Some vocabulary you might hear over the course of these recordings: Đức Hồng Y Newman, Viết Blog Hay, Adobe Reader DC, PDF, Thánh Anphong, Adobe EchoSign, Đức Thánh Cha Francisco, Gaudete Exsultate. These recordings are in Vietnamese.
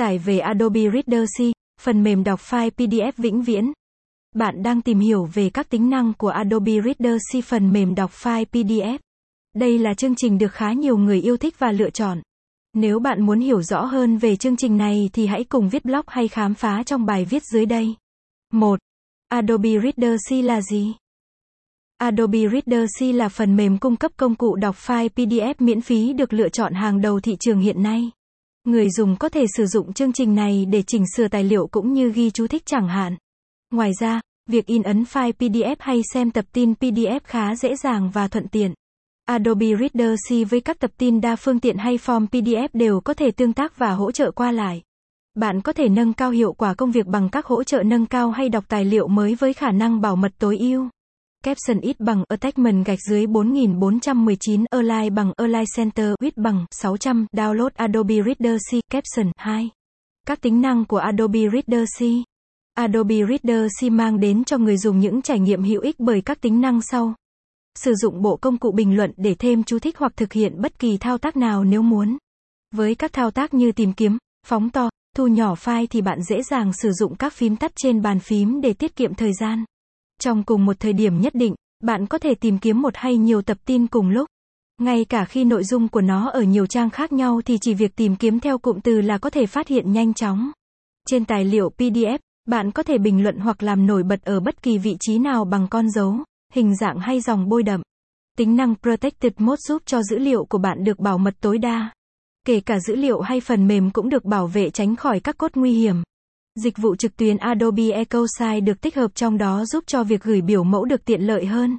Tải về Adobe Reader DC, phần mềm đọc file PDF vĩnh viễn. Bạn đang tìm hiểu về các tính năng của Adobe Reader DC, phần mềm đọc file PDF. Đây là chương trình được khá nhiều người yêu thích và lựa chọn. Nếu bạn muốn hiểu rõ hơn về chương trình này thì hãy cùng Viết Blog Hay khám phá trong bài viết dưới đây. 1. Adobe Reader DC là gì? Adobe Reader DC là phần mềm cung cấp công cụ đọc file PDF miễn phí được lựa chọn hàng đầu thị trường hiện nay. Người dùng có thể sử dụng chương trình này để chỉnh sửa tài liệu cũng như ghi chú thích chẳng hạn. Ngoài ra, việc in ấn file PDF hay xem tập tin PDF khá dễ dàng và thuận tiện. Adobe Reader DC với các tập tin đa phương tiện hay form PDF đều có thể tương tác và hỗ trợ qua lại. Bạn có thể nâng cao hiệu quả công việc bằng các hỗ trợ nâng cao hay đọc tài liệu mới với khả năng bảo mật tối ưu. Caption ít bằng attachment _4419, align bằng align center, width bằng 600, download Adobe Reader DC, caption 2. Các tính năng của Adobe Reader DC. Adobe Reader DC mang đến cho người dùng những trải nghiệm hữu ích bởi các tính năng sau. Sử dụng bộ công cụ bình luận để thêm chú thích hoặc thực hiện bất kỳ thao tác nào nếu muốn. Với các thao tác như tìm kiếm, phóng to, thu nhỏ file thì bạn dễ dàng sử dụng các phím tắt trên bàn phím để tiết kiệm thời gian. Trong cùng một thời điểm nhất định, bạn có thể tìm kiếm một hay nhiều tập tin cùng lúc. Ngay cả khi nội dung của nó ở nhiều trang khác nhau thì chỉ việc tìm kiếm theo cụm từ là có thể phát hiện nhanh chóng. Trên tài liệu PDF, bạn có thể bình luận hoặc làm nổi bật ở bất kỳ vị trí nào bằng con dấu, hình dạng hay dòng bôi đậm. Tính năng Protected Mode giúp cho dữ liệu của bạn được bảo mật tối đa. Kể cả dữ liệu hay phần mềm cũng được bảo vệ tránh khỏi các cốt nguy hiểm. Dịch vụ trực tuyến Adobe EchoSign được tích hợp trong đó giúp cho việc gửi biểu mẫu được tiện lợi hơn.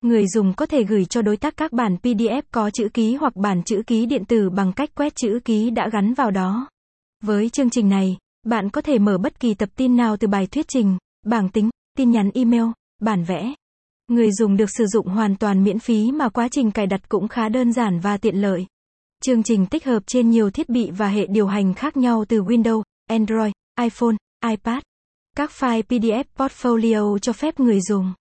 Người dùng có thể gửi cho đối tác các bản PDF có chữ ký hoặc bản chữ ký điện tử bằng cách quét chữ ký đã gắn vào đó. Với chương trình này, bạn có thể mở bất kỳ tập tin nào từ bài thuyết trình, bảng tính, tin nhắn email, bản vẽ. Người dùng được sử dụng hoàn toàn miễn phí mà quá trình cài đặt cũng khá đơn giản và tiện lợi. Chương trình tích hợp trên nhiều thiết bị và hệ điều hành khác nhau từ Windows, Android, iPhone, iPad. Các file PDF portfolio cho phép người dùng